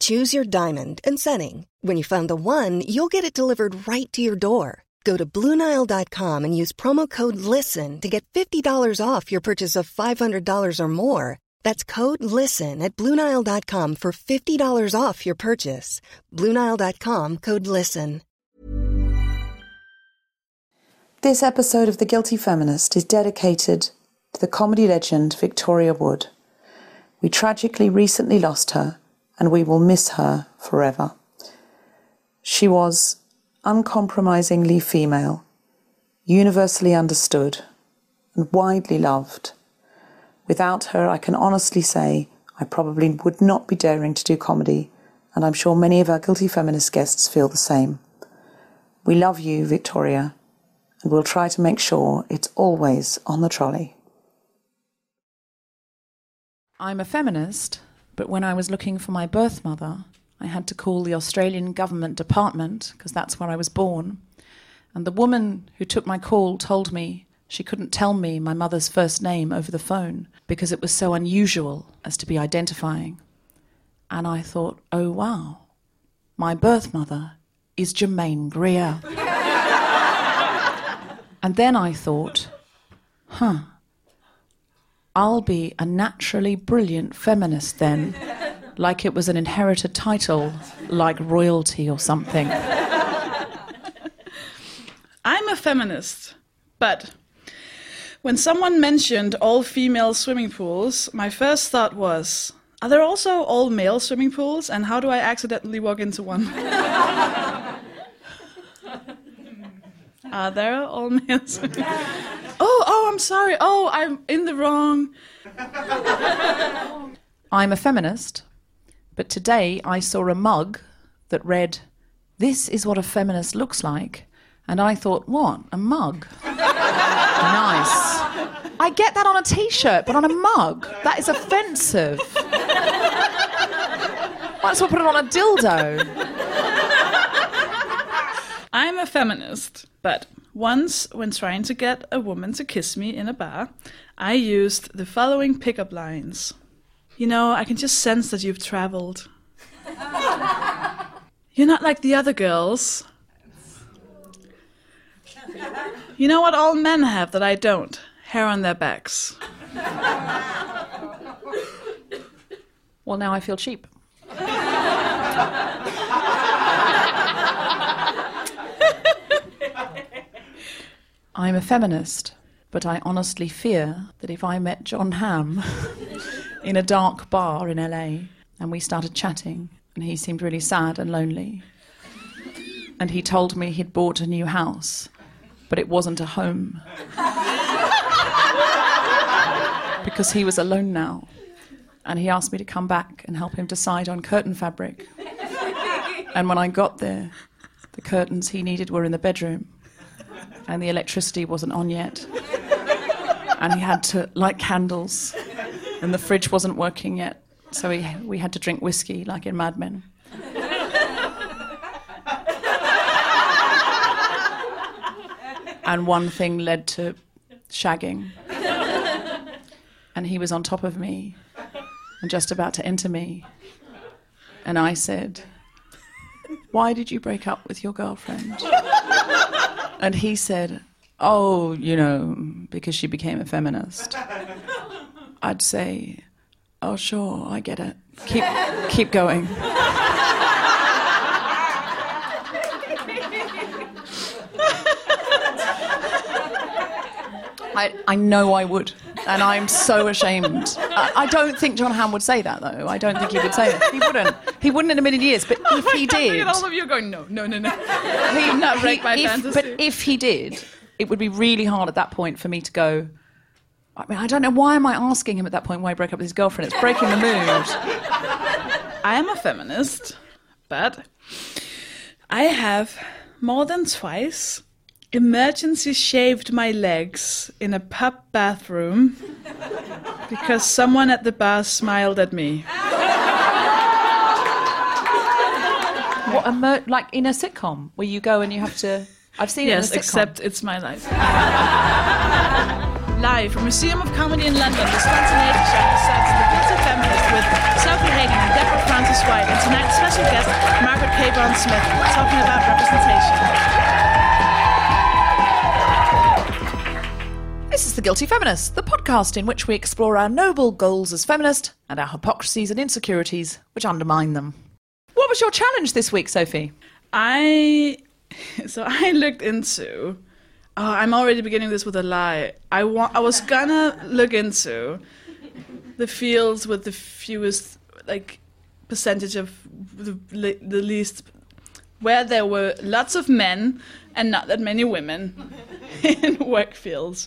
Choose your diamond and setting. When you find the one, you'll get it delivered right to your door. Go to BlueNile.com and use promo code LISTEN to get $50 off your purchase of $500 or more. That's code LISTEN at BlueNile.com for $50 off your purchase. BlueNile.com, code LISTEN. This episode of The Guilty Feminist is dedicated to the comedy legend Victoria Wood. We tragically recently lost her, and we will miss her forever. She was uncompromisingly female, universally understood, and widely loved. Without her, I can honestly say I probably would not be daring to do comedy, and I'm sure many of our Guilty Feminist guests feel the same. We love you, Victoria, and we'll try to make sure it's always on the trolley. I'm a feminist, but when I was looking for my birth mother, I had to call the Australian Government Department, because that's where I was born. And the woman who took my call told me she couldn't tell me my mother's first name over the phone because it was so unusual as to be identifying. And I thought, oh wow, my birth mother is Germaine Greer. And then I thought, I'll be a naturally brilliant feminist then, like it was an inherited title, like royalty or something. I'm a feminist, but when someone mentioned all-female swimming pools, my first thought was, are there also all-male swimming pools, and how do I accidentally walk into one? Are there all-male swimming pools? Oh, I'm sorry. Oh, I'm in the wrong. I'm a feminist, but today I saw a mug that read, "This is what a feminist looks like," and I thought, what, a mug? Nice. I get that on a T-shirt, but on a mug? That is offensive. Might as well put it on a dildo. I'm a feminist, but once, when trying to get a woman to kiss me in a bar, I used the following pickup lines. You know, I can just sense that you've traveled. You're not like the other girls. You know what all men have that I don't? Hair on their backs. Well, now I feel cheap. I'm a feminist, but I honestly fear that if I met John Hamm in a dark bar in LA and we started chatting and he seemed really sad and lonely and he told me he'd bought a new house, but it wasn't a home because he was alone now, and he asked me to come back and help him decide on curtain fabric. And when I got there, the curtains he needed were in the bedroom, and the electricity wasn't on yet, and he had to light candles, and the fridge wasn't working yet, so we had to drink whiskey like in Mad Men. And one thing led to shagging, and he was on top of me and just about to enter me, and I said, why did you break up with your girlfriend? And he said, oh, you know, because she became a feminist. I'd say, oh, sure, I get it. Keep going. I know I would, and I'm so ashamed. I don't think John Hamm would say that, though. I don't think he would say that. He wouldn't. He wouldn't in a million years, but if he did... I think all of you are going, no, no, no, no. He, but if he did, it would be really hard at that point for me to go... I mean, I don't know, why am I asking him at that point why he broke up with his girlfriend? It's breaking the mood. I am a feminist, but I have more than twice... emergency shaved my legs in a pub bathroom because someone at the bar smiled at me. What, like in a sitcom where you go and you have to... I've seen it in a sitcom. Yes, except it's my life. Live from Museum of Comedy in London, the spontaneity show decides The Guilty Feminist with Sofie Hagen and Deborah Francis White, and tonight's special guest, Margaret Cabourn-Smith, talking about representation. This is The Guilty Feminist, the podcast in which we explore our noble goals as feminist and our hypocrisies and insecurities which undermine them. What was your challenge this week, Sophie? I looked into... Oh, I'm already beginning this with a lie. I was gonna look into the fields with the fewest, like, percentage of the least... where there were lots of men and not that many women in work fields.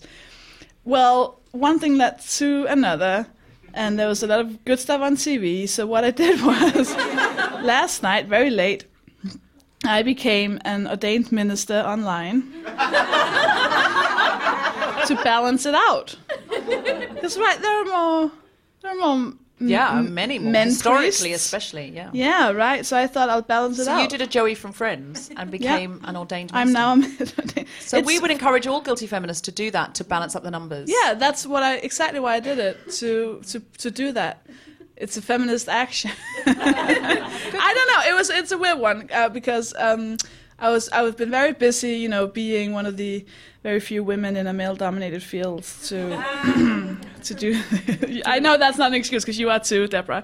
Well, one thing led to another, and there was a lot of good stuff on TV, so what I did was, last night, very late, I became an ordained minister online to balance it out. Because, right, there are more many more, men historically priests. Especially, yeah. Yeah, right, so I thought I'll balance it out. So you did a Joey from Friends and became an ordained minister. I'm now ordained. So we would encourage all guilty feminists to do that, to balance up the numbers. Yeah, that's what exactly why I did it, to do that. It's a feminist action. I don't know, it's a weird one, because I've been very busy, you know, being one of the very few women in a male-dominated field to do. I know that's not an excuse because you are too, Deborah.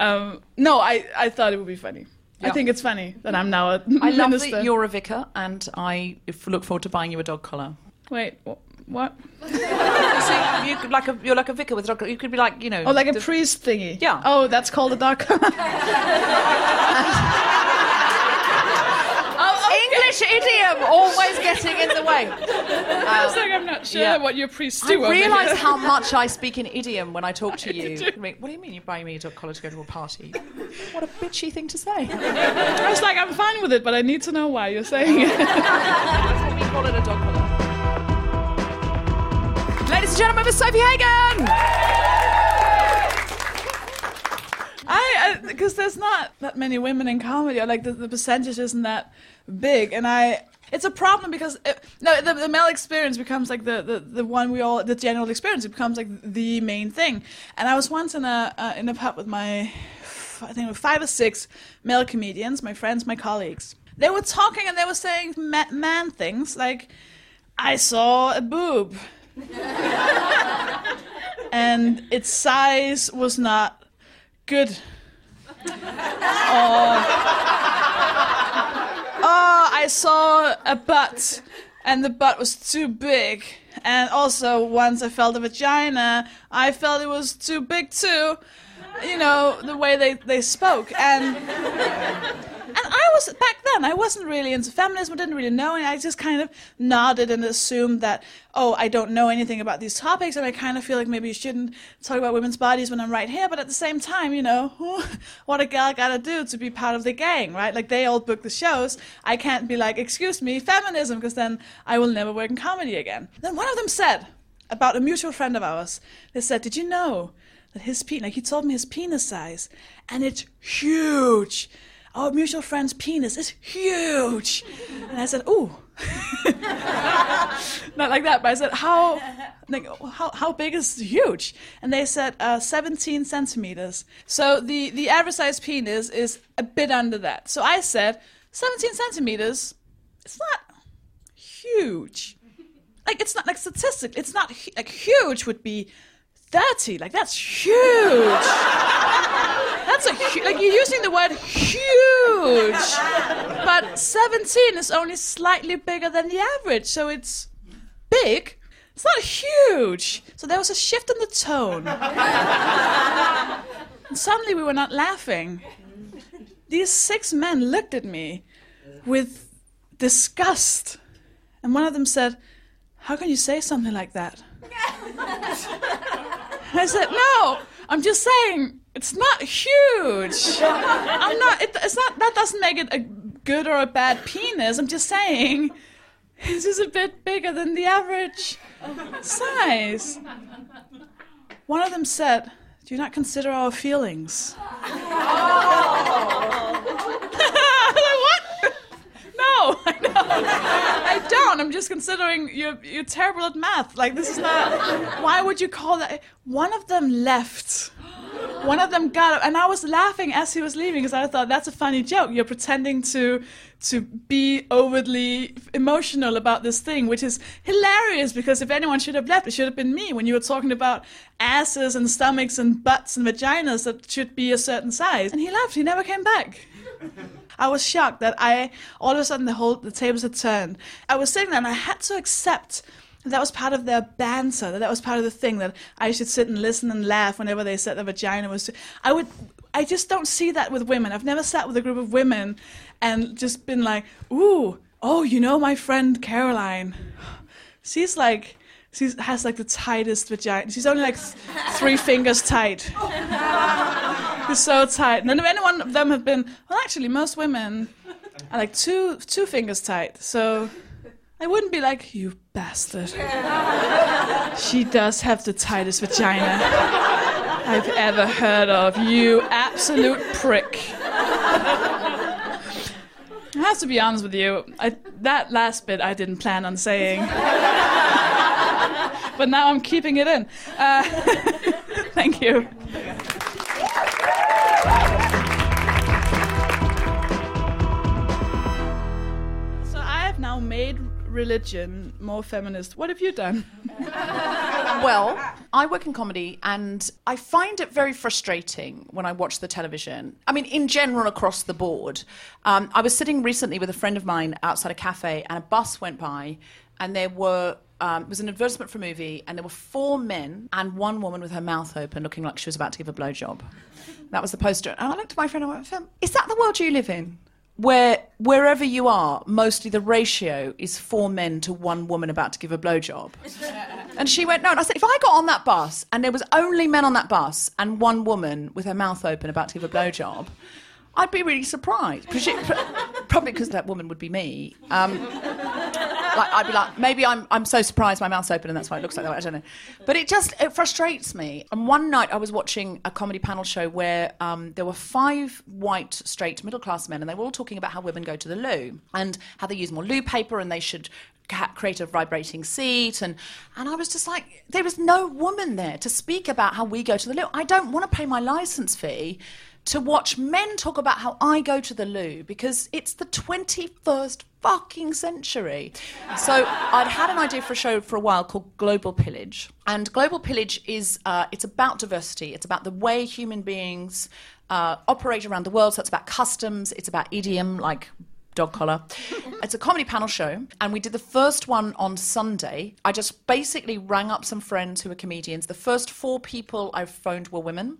No, I thought it would be funny. Yeah. I think it's funny that I'm now a minister. I love that you're a vicar, and I look forward to buying you a dog collar. Wait, what? So you're like a vicar with a dog collar. You could be like, you know... Oh, like a priest thingy. Yeah. Oh, that's called a dog collar. English idiom always getting in the way. It's like I'm not sure what your priests do. I realise how much I speak in idiom when I talk to you. I mean, what do you mean you're buying me a dog collar to go to a party? What a bitchy thing to say. I was like, I'm fine with it, but I need to know why you're saying it. That's what we call it, a dog collar. Ladies and gentlemen, Miss Sofie Hagen! Because there's not that many women in comedy, or like the percentage isn't that big, and it's a problem because the male experience becomes like the one we all, the general experience, it becomes like the main thing. And I was once in a pub with my, I think 5 or 6 male comedians, my friends, my colleagues. They were talking and they were saying man things like, I saw a boob, and its size was not good. Oh, I saw a butt, and the butt was too big. And also, once I felt a vagina, I felt it was too big too. You know, the way they spoke. And I was, back then, I wasn't really into feminism, I didn't really know, and I just kind of nodded and assumed that, oh, I don't know anything about these topics, and I kind of feel like maybe you shouldn't talk about women's bodies when I'm right here, but at the same time, you know, what a gal gotta do to be part of the gang, right? Like, they all book the shows, I can't be like, excuse me, feminism, because then I will never work in comedy again. Then one of them said, about a mutual friend of ours, they said, did you know that his penis, like he told me his penis size, and it's huge. Our mutual friend's penis is huge. And I said, ooh. Not like that, but I said, how big is huge? And they said 17 centimeters. So the average size penis is a bit under that. So I said, 17 centimeters, it's not huge. Like, it's not, like, statistically, it's not, like, huge would be 30. Like, that's huge. That's a huge, like, you're using the word huge. But 17 is only slightly bigger than the average, so it's big. It's not huge. So there was a shift in the tone. And suddenly we were not laughing. These six men looked at me with disgust. And one of them said, "How can you say something like that?" I said, "No, I'm just saying it's not huge. I'm not. It's not. That doesn't make it a good or a bad penis. I'm just saying it's just a bit bigger than the average size." One of them said, "Do you not consider our feelings?" What? No, I don't. I'm just considering you're terrible at math. Like, this is not... Why would you call that... One of them left. One of them got up, and I was laughing as he was leaving because I thought, that's a funny joke. You're pretending to be overtly emotional about this thing, which is hilarious because if anyone should have left, it should have been me when you were talking about asses and stomachs and butts and vaginas that should be a certain size. And he left. He never came back. I was shocked that all of a sudden the tables had turned. I was sitting there and I had to accept that was part of their banter, that was part of the thing, that I should sit and listen and laugh whenever they said the vagina was too... I just don't see that with women. I've never sat with a group of women and just been like, ooh, oh, you know my friend Caroline. She's like, she has like the tightest vagina. She's only like three fingers tight. She's so tight. And then if any one of them have been, well, actually, most women are like two fingers tight, so... I wouldn't be like, you bastard. She does have the tightest vagina I've ever heard of. You absolute prick. I have to be honest with you. That last bit I didn't plan on saying. But now I'm keeping it in. Thank you. So I have now made religion more feminist. What have you done? Well, I work in comedy and I find it very frustrating when I watch the television. I mean, in general, across the board. I was sitting recently with a friend of mine outside a cafe and a bus went by and there were it was an advertisement for a movie and there were four men and one woman with her mouth open looking like she was about to give a blowjob. That was the poster. And I looked at my friend and I went, "Is that the world you live in? Wherever you are, mostly the ratio is four men to one woman about to give a blowjob." And she went, "No." And I said, "If I got on that bus and there was only men on that bus and one woman with her mouth open about to give a blowjob, I'd be really surprised." Probably because that woman would be me. Like, I'd be like, maybe I'm so surprised my mouth's open and that's why it looks like that. I don't know. But it frustrates me. And one night I was watching a comedy panel show where there were five white, straight, middle-class men and they were all talking about how women go to the loo and how they use more loo paper and they should create a vibrating seat. And I was just like, there was no woman there to speak about how we go to the loo. I don't want to pay my licence fee to watch men talk about how I go to the loo because it's the 21st fucking century. So I'd had an idea for a show for a while called Global Pillage. And Global Pillage is, it's about diversity. It's about the way human beings operate around the world. So it's about customs, it's about idiom, like dog collar. It's a comedy panel show, and we did the first one on Sunday. I just basically rang up some friends who were comedians. The first four people I phoned were women.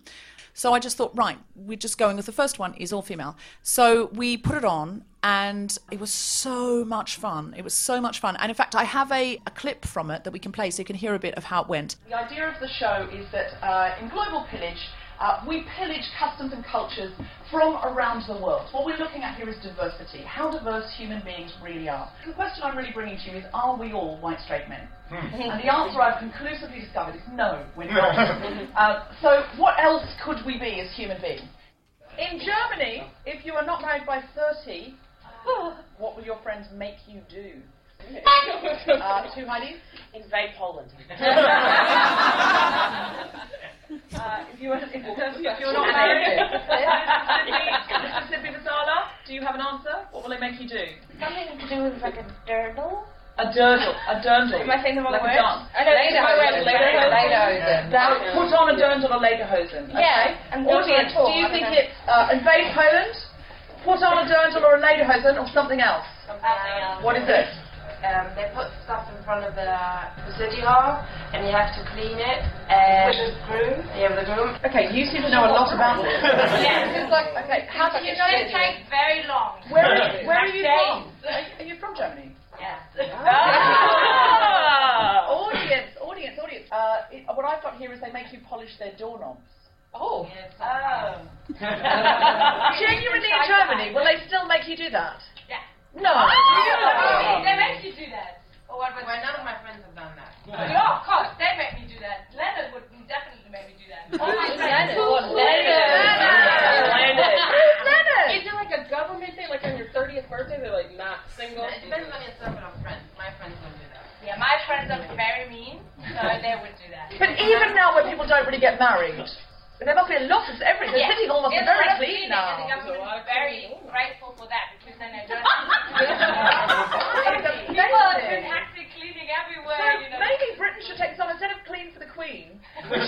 So I just thought, right, we're just going with the first one is all female. So we put it on and it was so much fun. It was so much fun. And in fact, I have a clip from it that we can play so you can hear a bit of how it went. The idea of the show is that in Global Pillage, we pillage customs and cultures from around the world. What we're looking at here is diversity, how diverse human beings really are. The question I'm really bringing to you is, are we all white straight men? And the answer I've conclusively discovered is no, we're not. So what else could we be as human beings? In Germany, if you are not married by 30, what will your friends make you do? Two Heidi's? Invade Poland. If you're not married, Mississippi Masala, Do you have an answer? What will they make you do? Something to do with like a dirtle. A dirndl. Am I saying the wrong word? I don't know. Lederhosen. Put on a dirndl or lederhosen. Yeah. Okay. Audience, do you think it's invade Poland? Put on a dirndl or a lederhosen or something else? What is it? They put stuff in front of the city hall, and you have to clean it. Which is groom? Yeah, the groom. Okay, you seem to know a lot about this. Yeah. Okay. How do you know it takes very long? Where are you from? Are you from Germany? Yes. Oh. Audience. What I've got here is they make you polish their doorknobs. Oh. Yes. Oh. Genuinely in Germany, will they still make you do that? Yeah. No. Oh. Oh. They make you do that. Well, none of my friends have done that. Yeah. Yeah, of course, they make me do that. Leonard would definitely make me do that. Oh, my friends. Leonard. Is it like a government thing? Like on your 30th birthday, they're like not single. It depends on yourself and on friends. My friends don't do that. Yeah, my friends are very mean, so they would do that. But even now, when people don't really get married, there must be a lot of everything. The city almost is very clean now. And the government is very grateful for that because then they don't. People have been hectic cleaning everywhere. So you know. Maybe Britain should take some instead of clean for the Queen. We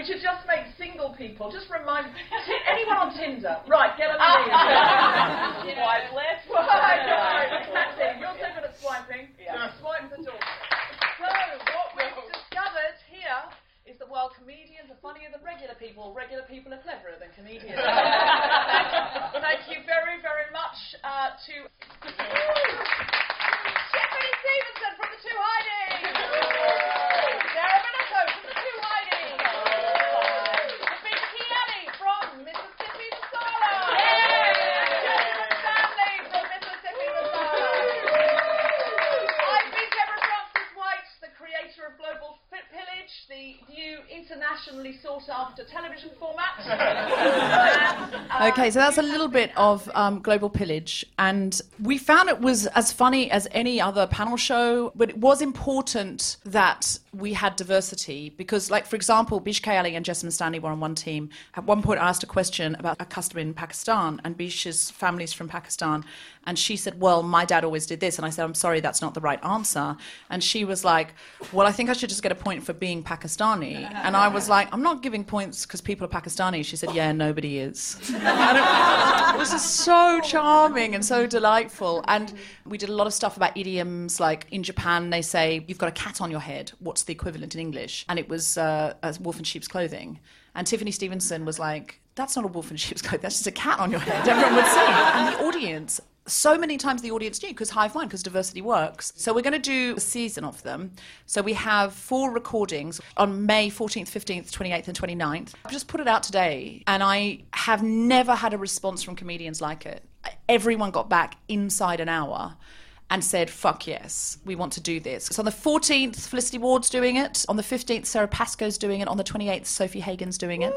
should just make single people. Just remind anyone on Tinder, right? Get on the swipe left. Exactly. You're so good at swiping. Yeah. Swipe the door. So what we've discovered here is that while comedians are funnier than regular people are cleverer than comedians. Thank you very, very much to Tiffany Stevenson from the Two Heidies, Sarah Bonetto from the Two Heidies, Bishakh Ali from Mississippi Masala, Jessamine Stanley from Mississippi Masala. I beat Deborah Francis-White, the creator of Global Pillage, the new internationally sought-after television format. Okay, so that's a little bit of Global Pillage, and we found it was as funny as any other panel show, but it was important that we had diversity because, like, for example, Bishakh Ali and Jessamine Stanley were on one team. At one point, I asked a question about a custom in Pakistan, and Bish's family's from Pakistan, and she said, well, my dad always did this, and I said, I'm sorry, that's not the right answer. And she was like, well, I think I should just get a point for being Pakistani. And I was like, I'm not giving points because people are Pakistani. She said, yeah, nobody is. And it was just so charming and so delightful. And we did a lot of stuff about idioms, like in Japan they say, you've got a cat on your head, what's the equivalent in English? And it was a wolf in sheep's clothing. And Tiffany Stevenson was like, that's not a wolf in sheep's clothing, that's just a cat on your head. Everyone would see. And the audience, so many times the audience knew, because Hive Mind, because diversity works. So we're going to do a season of them. So we have 4 recordings on May 14th, 15th, 28th and 29th. I've just put it out today, and I have never had a response from comedians like it. Everyone got back inside an hour and said, fuck yes, we want to do this. So on the 14th, Felicity Ward's doing it. On the 15th, Sarah Pascoe's doing it. On the 28th, Sofie Hagen's doing it.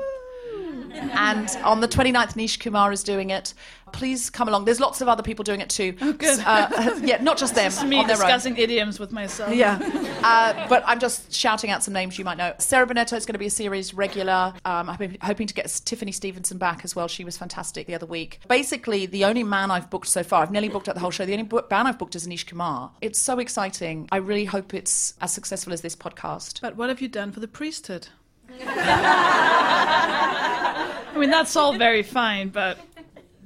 And on the 29th, Nish Kumar is doing it. Please come along. There's lots of other people doing it too. Oh, good. Yeah, not just them. It's just me on their discussing own. Idioms with myself. Yeah. But I'm just shouting out some names you might know. Sarah Bonetto is going to be a series regular. I've been hoping to get Tiffany Stevenson back as well. She was fantastic the other week. Basically, the only man I've booked so far, I've nearly booked out the whole show, the only man I've booked is Nish Kumar. It's so exciting. I really hope it's as successful as this podcast. But what have you done for the priesthood? I mean, that's all very fine, but...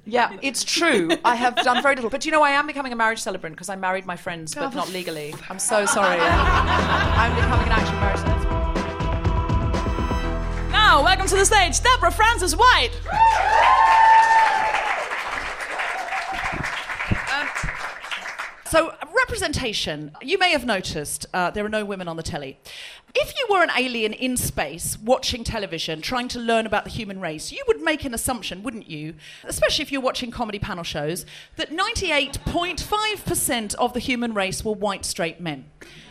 Yeah, it's true. I have done very little. But, you know, I am becoming a marriage celebrant because I married my friends, but not legally. I'm so sorry. I'm becoming an actual marriage celebrant. Now, welcome to the stage, Deborah Francis-White. So, representation. You may have noticed there are no women on the telly. If you were an alien in space, watching television, trying to learn about the human race, you would make an assumption, wouldn't you? Especially if you're watching comedy panel shows, that 98.5% of the human race were white, straight men.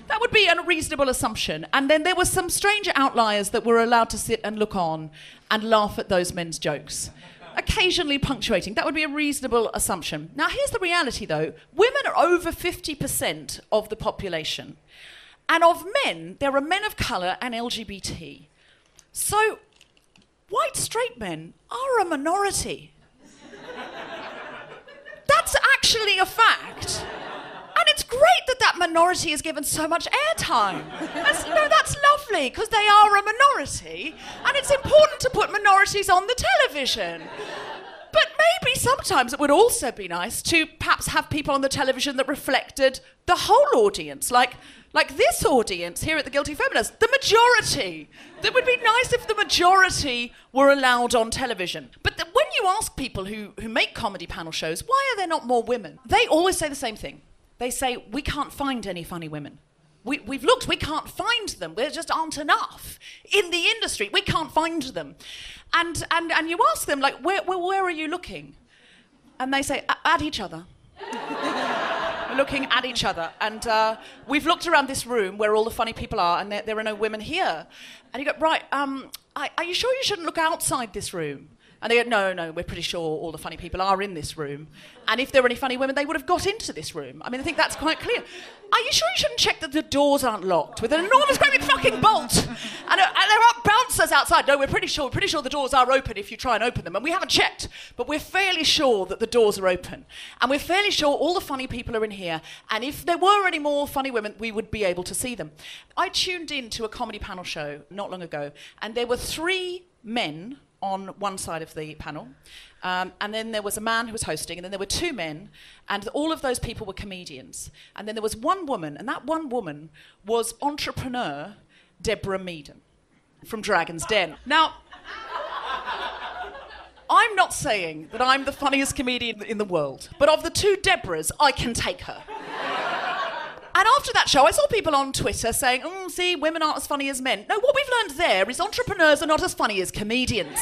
That would be a reasonable assumption. And then there were some strange outliers that were allowed to sit and look on and laugh at those men's jokes, occasionally punctuating. That would be a reasonable assumption. Now, here's the reality, though. Women are over 50% of the population. And of men, there are men of colour and LGBT. So, white straight men are a minority. actually a fact. And it's great that that minority is given so much airtime. That's lovely, because they are a minority, and it's important to put minorities on the television. But maybe sometimes it would also be nice to perhaps have people on the television that reflected the whole audience, like this audience here at The Guilty Feminist, the majority. That would be nice if the majority were allowed on television. But when you ask people who make comedy panel shows, why are there not more women? They always say the same thing. They say, we can't find any funny women. We've looked, we can't find them. There just aren't enough in the industry. We can't find them. And you ask them, like, where are you looking? And they say, at each other. We're looking at each other. And we've looked around this room where all the funny people are, and there are no women here. And you go, right, are you sure you shouldn't look outside this room? And they go, no, we're pretty sure all the funny people are in this room. And if there were any funny women, they would have got into this room. I mean, I think that's quite clear. Are you sure you shouldn't check that the doors aren't locked with an enormous, great big fucking bolt? And there are bouncers outside. No, we're pretty sure the doors are open if you try and open them. And we haven't checked, but we're fairly sure that the doors are open. And we're fairly sure all the funny people are in here. And if there were any more funny women, we would be able to see them. I tuned in to a comedy panel show not long ago, and there were three men on one side of the panel, and then there was a man who was hosting, and then there were two men, and all of those people were comedians. And then there was one woman, and that one woman was entrepreneur Deborah Meaden from Dragon's Den. Now, I'm not saying that I'm the funniest comedian in the world, but of the two Deborahs, I can take her. And after that show, I saw people on Twitter saying, see, women aren't as funny as men. No, what we've learned there is entrepreneurs are not as funny as comedians.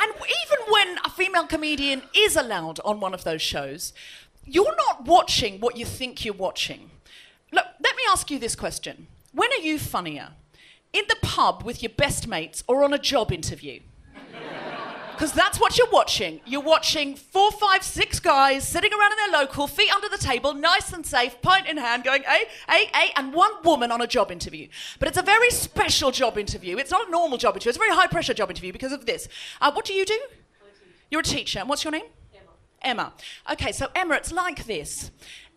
And even when a female comedian is allowed on one of those shows, you're not watching what you think you're watching. Look, let me ask you this question. When are you funnier? In the pub with your best mates or on a job interview? Because that's what you're watching. You're watching 4, 5, 6 guys sitting around in their local, feet under the table, nice and safe, pint in hand, going, hey, and one woman on a job interview. But it's a very special job interview. It's not a normal job interview. It's a very high-pressure job interview because of this. What do? You're a teacher. And what's your name? Emma. Okay, so Emma, it's like this.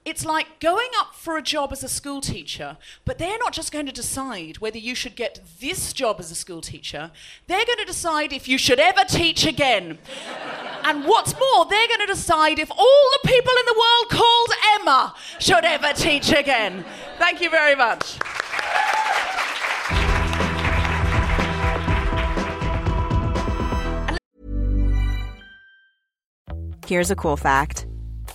It's like going up for a job as a school teacher, but they're not just going to decide whether you should get this job as a school teacher. They're going to decide if you should ever teach again. And what's more, they're going to decide if all the people in the world called Emma should ever teach again. Thank you very much. Here's a cool fact.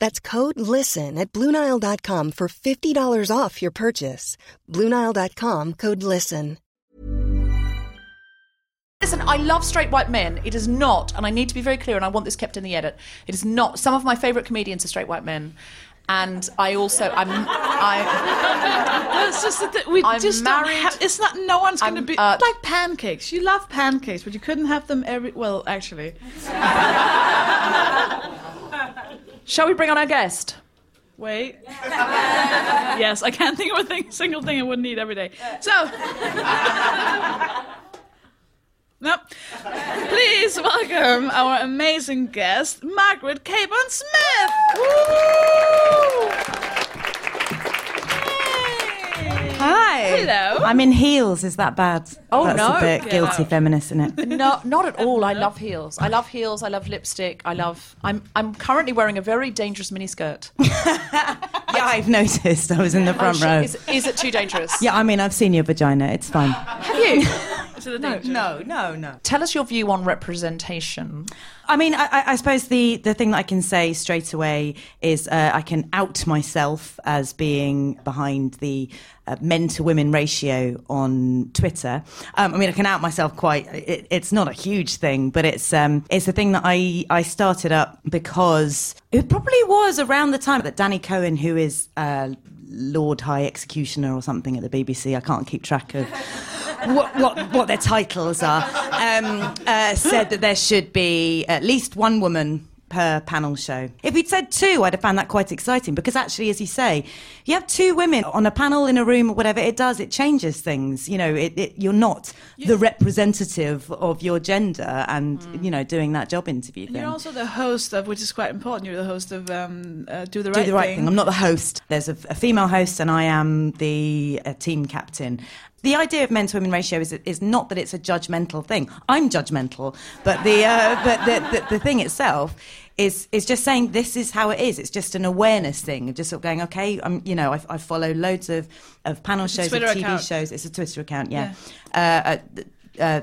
That's code LISTEN at BlueNile.com for $50 off your purchase. BlueNile.com, code LISTEN. Listen, I love straight white men. It is not, and I need to be very clear, and I want this kept in the edit, it is not, some of my favourite comedians are straight white men. And I also, that's just the thing. I'm just married. It's not. No one's going to be like pancakes. You love pancakes, but you couldn't have them every. Well, actually. Shall we bring on our guest? Wait. Yes, I can't think of a single thing I wouldn't eat every day. So, no. Please welcome our amazing guest, Margaret Cabourn-Smith. Woo! Hi. Hello. I'm in heels. Is that bad? Oh, that's no. That's a bit guilty feminist, isn't it? No, not at all. I love heels. I love heels. I love lipstick. I'm currently wearing a very dangerous miniskirt. Yeah, I've noticed. I was in the front row. Is it too dangerous? Yeah, I mean, I've seen your vagina. It's fine. Have you? No. Tell us your view on representation. I mean, I suppose the thing that I can say straight away is I can out myself as being behind the men to women ratio on Twitter. I mean, I can out myself quite. It's not a huge thing, but it's a thing that I started up because it probably was around the time that Danny Cohen, who is Lord High Executioner or something at the BBC, I can't keep track of what their titles are, said that there should be at least one woman per panel show. If he'd said two, I'd have found that quite exciting, because actually, as you say, you have two women on a panel in a room or whatever, it changes things. You know, you're not the representative of your gender and, you know, doing that job interview thing. You're also the host of, which is quite important, you're the host of Do the Right Thing. I'm not the host. There's a female host and I am the team captain. The idea of men to women ratio is not that it's a judgmental thing. I'm judgmental, but the thing itself is just saying this is how it is. It's just an awareness thing of just sort of going, okay, I follow loads of panel shows, of TV shows. It's a Twitter account, yeah.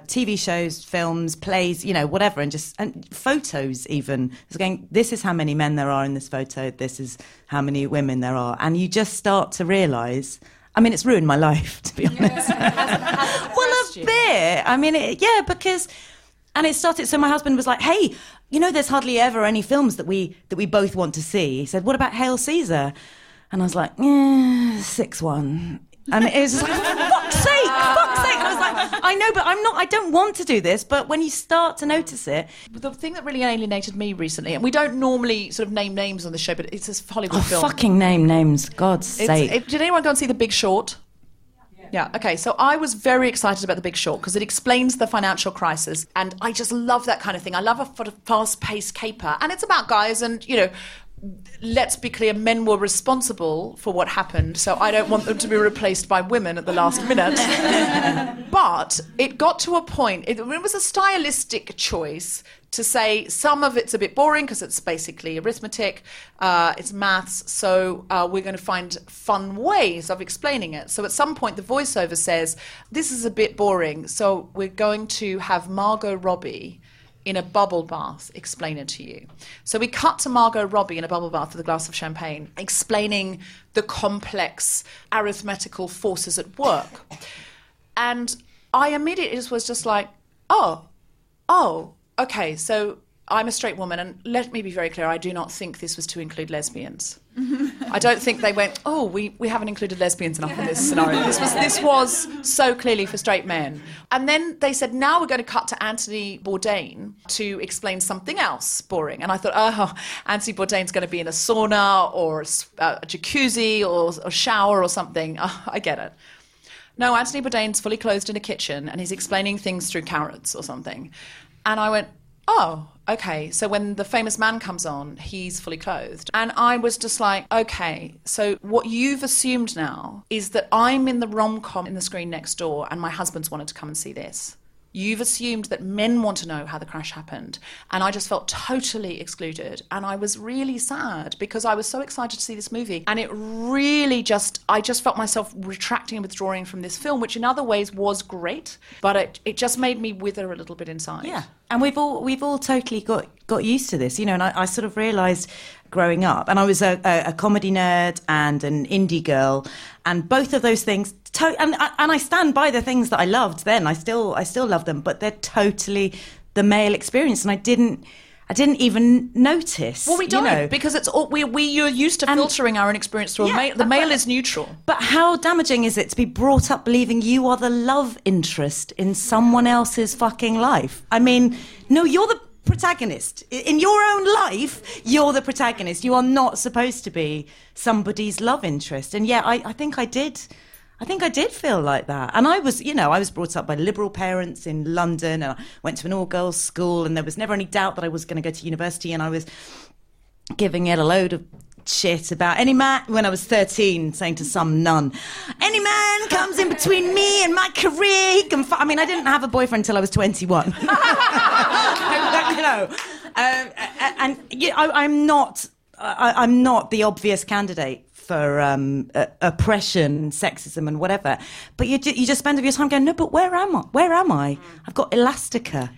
TV shows, films, plays, you know, whatever, and photos even. It's going, this is how many men there are in this photo. This is how many women there are, and you just start to realise. I mean, it's ruined my life, to be honest. Well, a bit. I mean, because... And it started, so my husband was like, hey, you know, there's hardly ever any films that we both want to see. He said, what about Hail Caesar? And I was like, 6-1. And it was just like, fuck's sake. And I was like, I know, but I don't want to do this. But when you start to notice it. The thing that really alienated me recently, and we don't normally sort of name names on the show, but it's a Hollywood film. Fucking name names, God's sake. Did anyone go and see The Big Short? Yeah, okay, so I was very excited about The Big Short because it explains the financial crisis, and I just love that kind of thing. I love a fast-paced caper, and it's about guys and, you know, let's be clear, men were responsible for what happened, so I don't want them to be replaced by women at the last minute. But it got to a point, it was a stylistic choice to say some of it's a bit boring because it's basically arithmetic, it's maths, so we're going to find fun ways of explaining it. So at some point the voiceover says, this is a bit boring, so we're going to have Margot Robbie in a bubble bath explain it to you. So we cut to Margot Robbie in a bubble bath with a glass of champagne, explaining the complex arithmetical forces at work. And I immediately was just like, oh, okay, so I'm a straight woman, and let me be very clear, I do not think this was to include lesbians. I don't think they went, oh, we haven't included lesbians enough in this scenario. This was so clearly for straight men. And then they said, now we're going to cut to Anthony Bourdain to explain something else boring. And I thought, Anthony Bourdain's going to be in a sauna or a jacuzzi or a shower or something. Oh, I get it. No, Anthony Bourdain's fully clothed in a kitchen and he's explaining things through carrots or something. And I went, oh, okay, so when The Famous Man comes on, he's fully clothed. And I was just like, okay, so what you've assumed now is that I'm in the rom-com in the screen next door and my husband's wanted to come and see this. You've assumed that men want to know how the crash happened. And I just felt totally excluded. And I was really sad because I was so excited to see this movie. And it really I just felt myself retracting and withdrawing from this film, which in other ways was great, but it just made me wither a little bit inside. Yeah. And we've all totally got used to this, you know, and I sort of realised growing up, and I was a comedy nerd and an indie girl, and both of those things, and I stand by the things that I loved then, I still love them, but they're totally the male experience, and I didn't even notice. Well, we don't, you know, because it's all you're used to filtering our own experience through a male. The male is neutral. But how damaging is it to be brought up believing you are the love interest in someone else's fucking life? I mean, no, you're the protagonist. In your own life, you're the protagonist. You are not supposed to be somebody's love interest. And yeah, I think I did feel like that. And I was, you know, I was brought up by liberal parents in London, and I went to an all-girls school, and there was never any doubt that I was going to go to university, and I was giving it a load of shit about any man, when I was 13, saying to some nun, any man comes in between me and my career, he can... I mean, I didn't have a boyfriend until I was 21. You know, and yeah, I'm not the obvious candidate for oppression, sexism, and whatever. But you just spend your time going, no, but where am I? Where am I? I've got Elastica.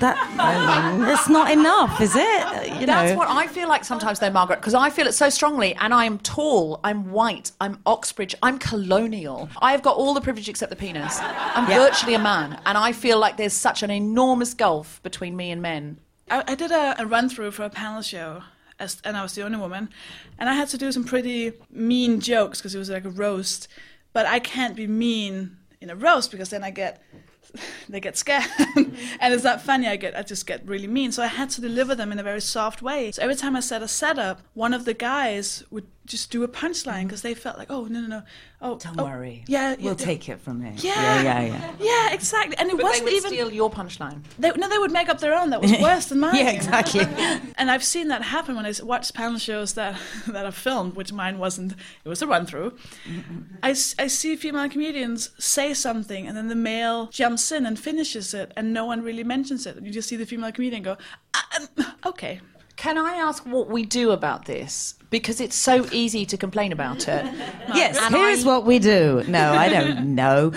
That's not enough, is it? That's what I feel like sometimes though, Margaret, because I feel it so strongly, and I am tall, I'm white, I'm Oxbridge, I'm colonial. I've got all the privilege except the penis. I'm virtually a man, and I feel like there's such an enormous gulf between me and men. I did a run-through for a panel show, and I was the only woman, and I had to do some pretty mean jokes because it was like a roast, but I can't be mean in a roast because then they get scared and it's not funny. I just get really mean, so I had to deliver them in a very soft way. So every time I said a setup, one of the guys would just do a punchline because they felt like, don't worry, we'll take it from here. Yeah, exactly. And but wasn't they would even steal your punchline. They would make up their own that was worse than mine. Yeah, exactly. And I've seen that happen when I watch panel shows that are filmed, which mine wasn't. It was a run through. I see female comedians say something and then the male jumps in and finishes it, and no one really mentions it. You just see the female comedian go, okay. Can I ask what we do about this? Because it's so easy to complain about it. Yes, and here's what we do. No, I don't know.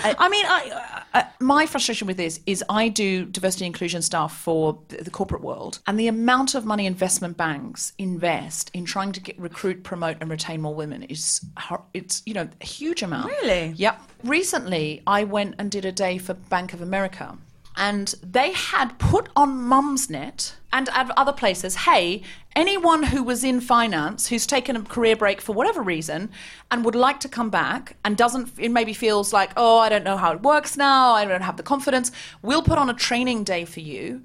My frustration with this is I do diversity and inclusion stuff for the corporate world, and the amount of money investment banks invest in trying to recruit, promote, and retain more women is, a huge amount. Really? Yep. Recently, I went and did a day for Bank of America, and they had put on Mumsnet and other places, hey, anyone who was in finance, who's taken a career break for whatever reason and would like to come back and doesn't, it maybe feels like, oh, I don't know how it works now, I don't have the confidence, we'll put on a training day for you.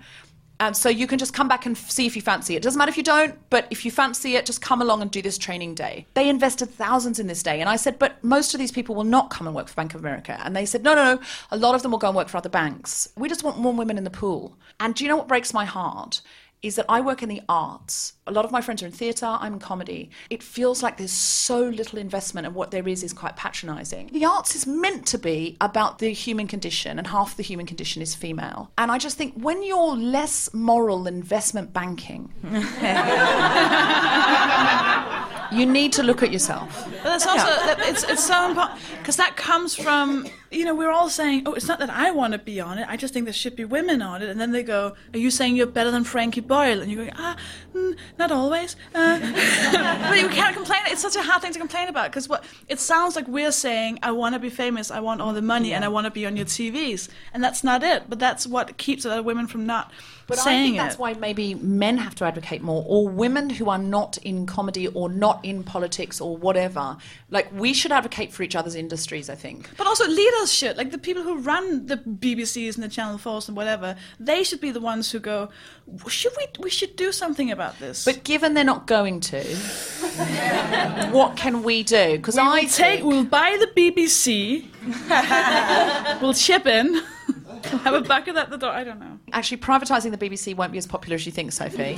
So you can just come back and see if you fancy it. Doesn't matter if you don't, but if you fancy it, just come along and do this training day. They invested thousands in this day. And I said, but most of these people will not come and work for Bank of America. And they said, no, a lot of them will go and work for other banks. We just want more women in the pool. And do you know what breaks my heart? Is that I work in the arts. A lot of my friends are in theatre, I'm in comedy. It feels like there's so little investment, and what there is quite patronising. The arts is meant to be about the human condition, and half the human condition is female. And I just think when you're less moral than investment banking, you need to look at yourself. But that's also, it's so important, because that comes from, we're all saying, oh, it's not that I want to be on it, I just think there should be women on it. And then they go, are you saying you're better than Frankie Boyle? And you're going, not always. But you can't complain. It's such a hard thing to complain about, because it sounds like we're saying, I want to be famous, I want all the money, and I want to be on your TVs. And that's not it, but that's what keeps other women from not but saying it. But I think that's why maybe men have to advocate more, or women who are not in comedy or not in politics or whatever. Like, we should advocate for each other's industries, I think. But also leaders should. Like, the people who run the BBCs and the Channel 4s and whatever, they should be the ones who go, we should do something about this. But given they're not going to, what can we do? Because we'll buy the BBC, we'll chip in, have a bucket at the door, I don't know. Actually, privatising the BBC won't be as popular as you think, Sophie.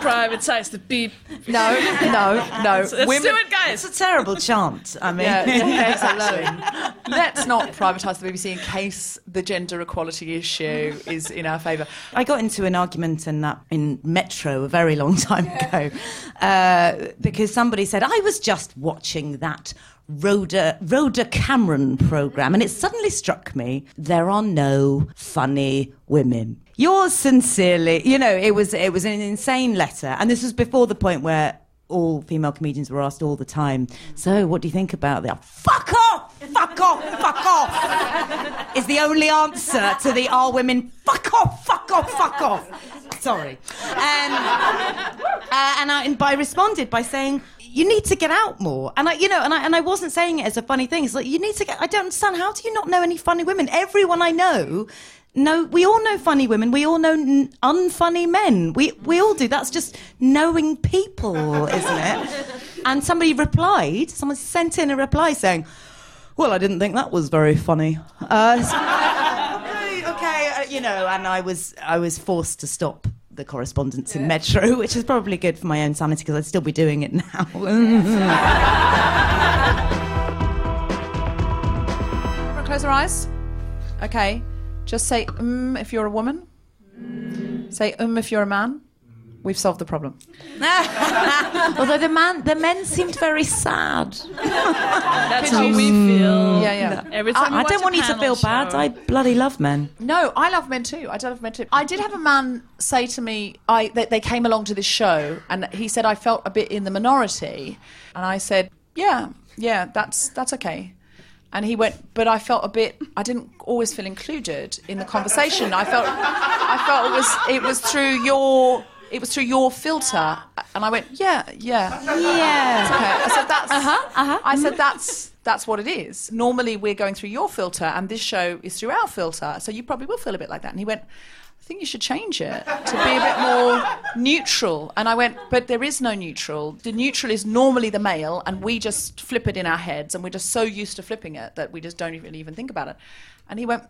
Privatise the BBC. No. Let's do it, guys. It's a terrible chant. I mean, exactly. Let's not privatise the BBC in case the gender equality issue is in our favour. I got into an argument in Metro a very long time ago because somebody said, I was just watching that Rhoda Cameron programme, and it suddenly struck me, there are no funny women. Yours sincerely, it was an insane letter, and this was before the point where all female comedians were asked all the time, so what do you think about that? Fuck off! Fuck off! Fuck off! Is the only answer to the are women, fuck off! Fuck off! Fuck off! Sorry. And I responded by saying, you need to get out more. And I wasn't saying it as a funny thing. It's like, you need to get... I don't understand. How do you not know any funny women? Everyone I know No, we all know funny women. We all know unfunny men. We all do. That's just knowing people, isn't it? And somebody replied. Someone sent in a reply saying, "Well, I didn't think that was very funny." And I was forced to stop the correspondence in Metro, which is probably good for my own sanity because I'd still be doing it now. Close our eyes. Okay. Just say if you're a woman. Say if you're a man. We've solved the problem. Although the men seemed very sad. That's how we feel. Yeah. No. Every time I don't want you to feel bad. I bloody love men. No, I love men too. I did have a man say to me, they came along to this show, and he said, I felt a bit in the minority. And I said, yeah, that's okay. And he went, but I didn't always feel included in the conversation. I felt it was through your filter. And I went, yeah. It's okay. I said, that's what it is. Normally we're going through your filter, and this show is through our filter. So you probably will feel a bit like that. And he went, I think you should change it to be a bit more neutral. And I went, but there is no neutral. The neutral is normally the male, and we just flip it in our heads, and we're just so used to flipping it that we just don't really even think about it. And he went,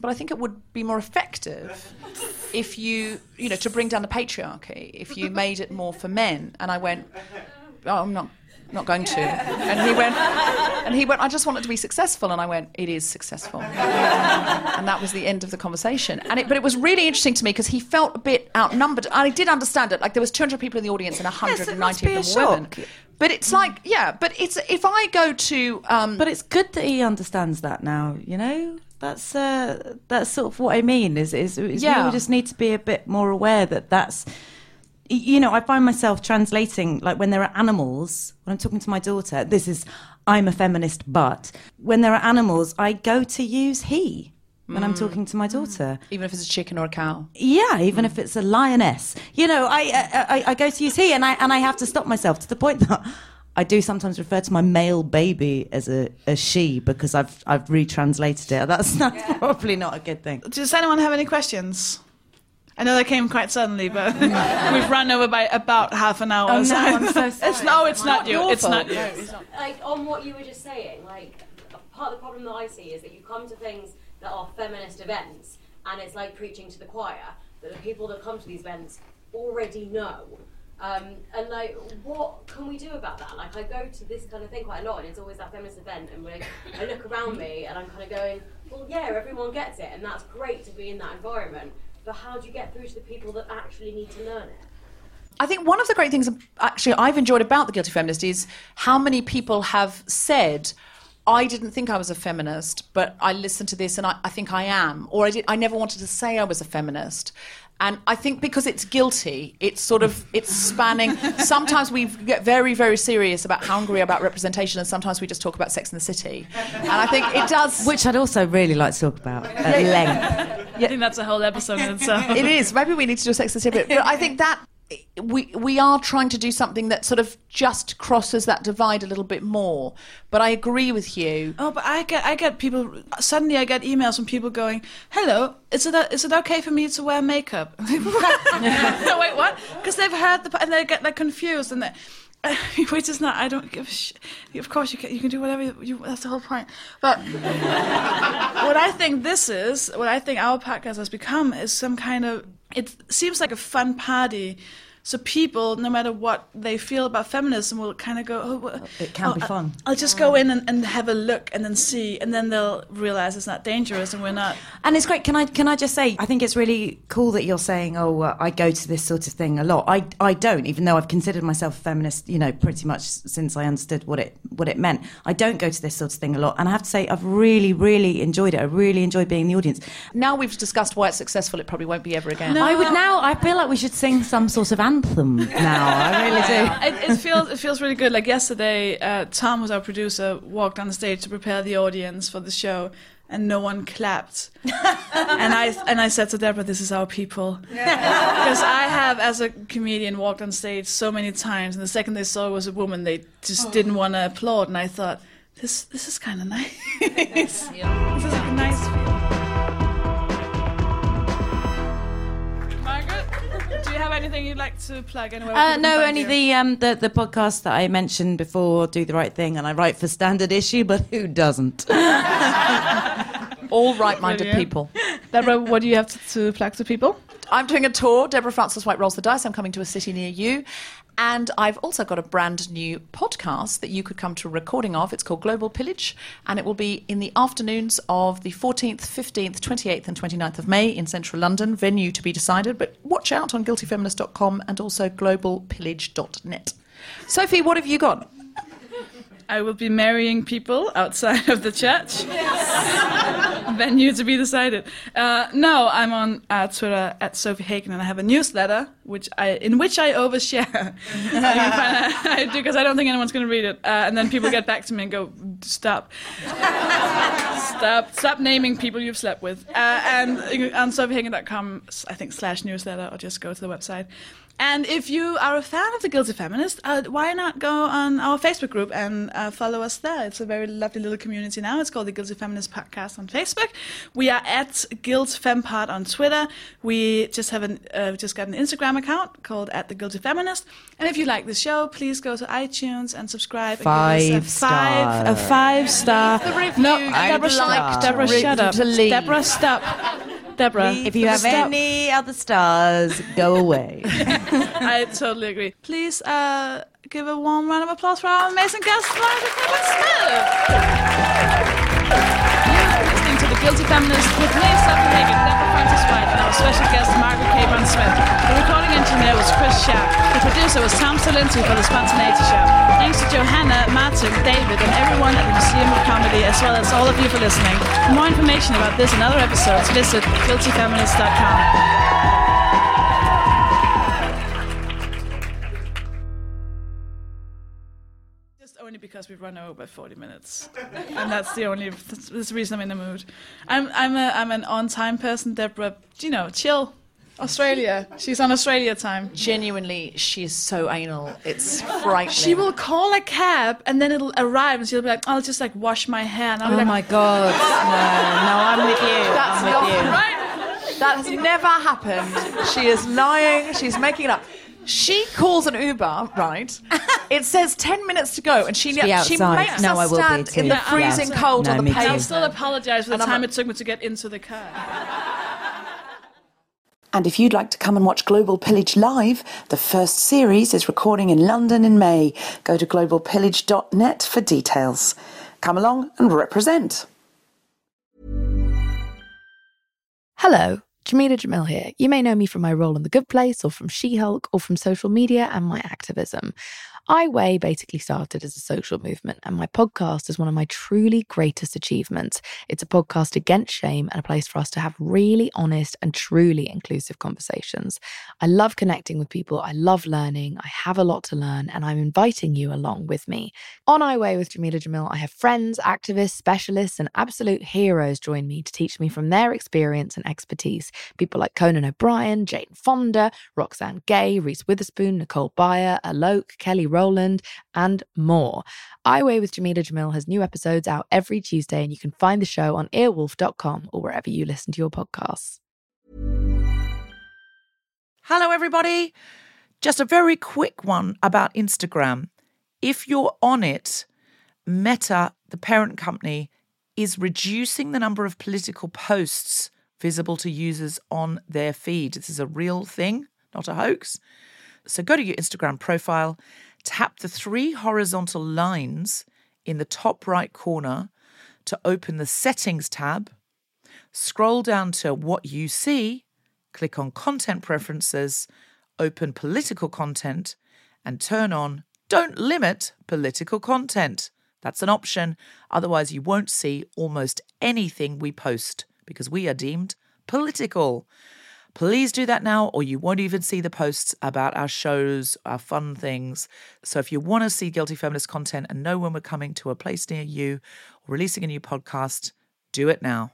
but I think it would be more effective if you to bring down the patriarchy, if you made it more for men. And I went, oh, I'm not going to. And he went, I just want it to be successful. And I went, it is successful. And that was the end of the conversation. But it was really interesting to me because he felt a bit outnumbered. I did understand it. Like, there was 200 people in the audience and 190 of them were women. But it's like, yeah, but it's, if I go to... But it's good that he understands that now, you know? That's sort of what I mean, is we just need to be a bit more aware that that's... You know, I find myself translating, like, when there are animals, when I'm talking to my daughter, I'm a feminist, but when there are animals, I go to use he when I'm talking to my daughter. Even if it's a chicken or a cow? Yeah, even if it's a lioness. You know, I go to use he, and I have to stop myself to the point that I do sometimes refer to my male baby as a she because I've retranslated it. That's probably not a good thing. Does anyone have any questions? I know they came quite suddenly, but we've run over by about half an hour. Oh, so. No, I'm so sorry. It's not you. No, it's not. Like, on what you were just saying, like, part of the problem that I see is that you come to things that are feminist events, and it's like preaching to the choir, that the people that come to these events already know. And, like, what can we do about that? Like, I go to this kind of thing quite a lot, and it's always that feminist event, and I look around me, and I'm kind of going, well, yeah, everyone gets it, and that's great to be in that environment. But how do you get through to the people that actually need to learn it? I think one of the great things, actually, I've enjoyed about The Guilty Feminist is how many people have said, I didn't think I was a feminist, but I listened to this and I think I am. Or I never wanted to say I was a feminist. And I think because it's guilty, it's spanning. Sometimes we get very, very serious about hungry about representation, and sometimes we just talk about Sex and the City. And I think it does... Which I'd also really like to talk about at length. Yeah. I think that's a whole episode in itself. It is. Maybe we need to do a Sex and the City. But I think that we are trying to do something that sort of just crosses that divide a little bit more. But I agree with you. Oh, but I get people... Suddenly I get emails from people going, hello... Is it okay for me to wear makeup? No, wait, what? Because they've heard and they get confused and they... Which is not... I don't give a shit. Of course you can do whatever you... That's the whole point. But what I think our podcast has become is some kind of... It seems like a fun party. So people, no matter what they feel about feminism, will kind of go, it can be fun. I'll just go in and have a look and then see, and then they'll realise it's not dangerous and we're not. And it's great. Can I just say, I think it's really cool that you're saying, I go to this sort of thing a lot. I don't, even though I've considered myself a feminist, you know, pretty much since I understood what it meant. I don't go to this sort of thing a lot. And I have to say, I've really, really enjoyed it. I really enjoy being in the audience. Now we've discussed why it's successful, it probably won't be ever again. No. I feel like we should sing some sort of anthem now. I really do. It feels really good. Like yesterday, Tom, who's our producer, walked on the stage to prepare the audience for the show, and no one clapped. and I said to Deborah, "This is our people," because I have, as a comedian, walked on stage so many times, and the second they saw it was a woman, they just didn't want to applaud. And I thought, this is kind of nice. This is a nice feeling. anything you'd like to plug anyway? No, only the podcast that I mentioned before, Do the Right Thing, and I write for Standard Issue, but who doesn't? All right-minded people. Deborah, what do you have to plug to people? I'm doing a tour. Deborah Francis White Rolls the Dice. I'm coming to a city near you. And I've also got a brand new podcast that you could come to a recording of. It's called Global Pillage, and it will be in the afternoons of the 14th, 15th, 28th and 29th of May in central London. Venue to be decided, but watch out on guiltyfeminist.com and also globalpillage.net. Sophie, what have you got? I will be marrying people outside of the church. Yes. Venue to be decided. No, I'm on Twitter at Sofie Hagen, and I have a newsletter in which I overshare because I don't think anyone's going to read it. And then people get back to me and go, stop naming people you've slept with. And on sofiehagen.com, I think, /newsletter, or just go to the website. And if you are a fan of The Guilty Feminist, why not go on our Facebook group and follow us there? It's a very lovely little community now. It's called The Guilty Feminist Podcast on Facebook. We are at GuiltFemPod on Twitter. We just have just got an Instagram account called @TheGuiltyFeminist. And if you like the show, please go to iTunes and subscribe. Five stars. No, Deborah, shut up. Deborah, stop. Deborah, if you have any other stars, go away. I totally agree. Please give a warm round of applause for our amazing guest, Margaret Cabourn-Smith. You're listening to The Guilty Feminist with me, Sofie Hagen, Deborah Francis White, and our special guest, Margaret Cabourn-Smith. The recording engineer was Chris Sharp. The producer was Sam Salinti for the Spontaneity Show. Thanks to Johanna, Martin, David, and everyone at the Museum of Comedy, as well as all of you for listening. For more information about this and other episodes, visit guiltyfeminist.com. Only because we've run over by 40 minutes, and that's the reason I'm in the mood. I'm an on-time person, Deborah. You know, chill. Australia. She's on Australia time. Genuinely, she is so anal. It's frightening. She will call a cab, and then it'll arrive, and she'll be like, "I'll just like wash my hair." And I'll be like, "Oh my God, no, I'm with you. That's not right. That has never happened. She is lying. She's making it up." She calls an Uber, right? It says 10 minutes to go, and she makes us stand in the freezing cold on the pavement. I'll still apologise for the time it took me to get into the car. And if you'd like to come and watch Global Pillage live, the first series is recording in London in May. Go to globalpillage.net for details. Come along and represent. Hello. Jameela Jamil here. You may know me from my role in The Good Place, or from She-Hulk, or from social media and my activism. I Weigh basically started as a social movement, and my podcast is one of my truly greatest achievements. It's a podcast against shame and a place for us to have really honest and truly inclusive conversations. I love connecting with people. I love learning. I have a lot to learn, and I'm inviting you along with me. On I Weigh with Jameela Jamil, I have friends, activists, specialists, and absolute heroes join me to teach me from their experience and expertise. People like Conan O'Brien, Jane Fonda, Roxanne Gay, Reese Witherspoon, Nicole Byer, Alok, Kelly Rowland, and more. I Weigh with Jameela Jamil has new episodes out every Tuesday, and you can find the show on earwolf.com or wherever you listen to your podcasts. Hello, everybody. Just a very quick one about Instagram. If you're on it, Meta, the parent company, is reducing the number of political posts visible to users on their feed. This is a real thing, not a hoax. So go to your Instagram profile, tap the three horizontal lines in the top right corner to open the Settings tab, scroll down to What You See, click on Content Preferences, open Political Content, and turn on Don't Limit Political Content. That's an option. Otherwise, you won't see almost anything we post because we are deemed political. Please do that now, or you won't even see the posts about our shows, our fun things. So if you want to see Guilty Feminist content and know when we're coming to a place near you or releasing a new podcast, do it now.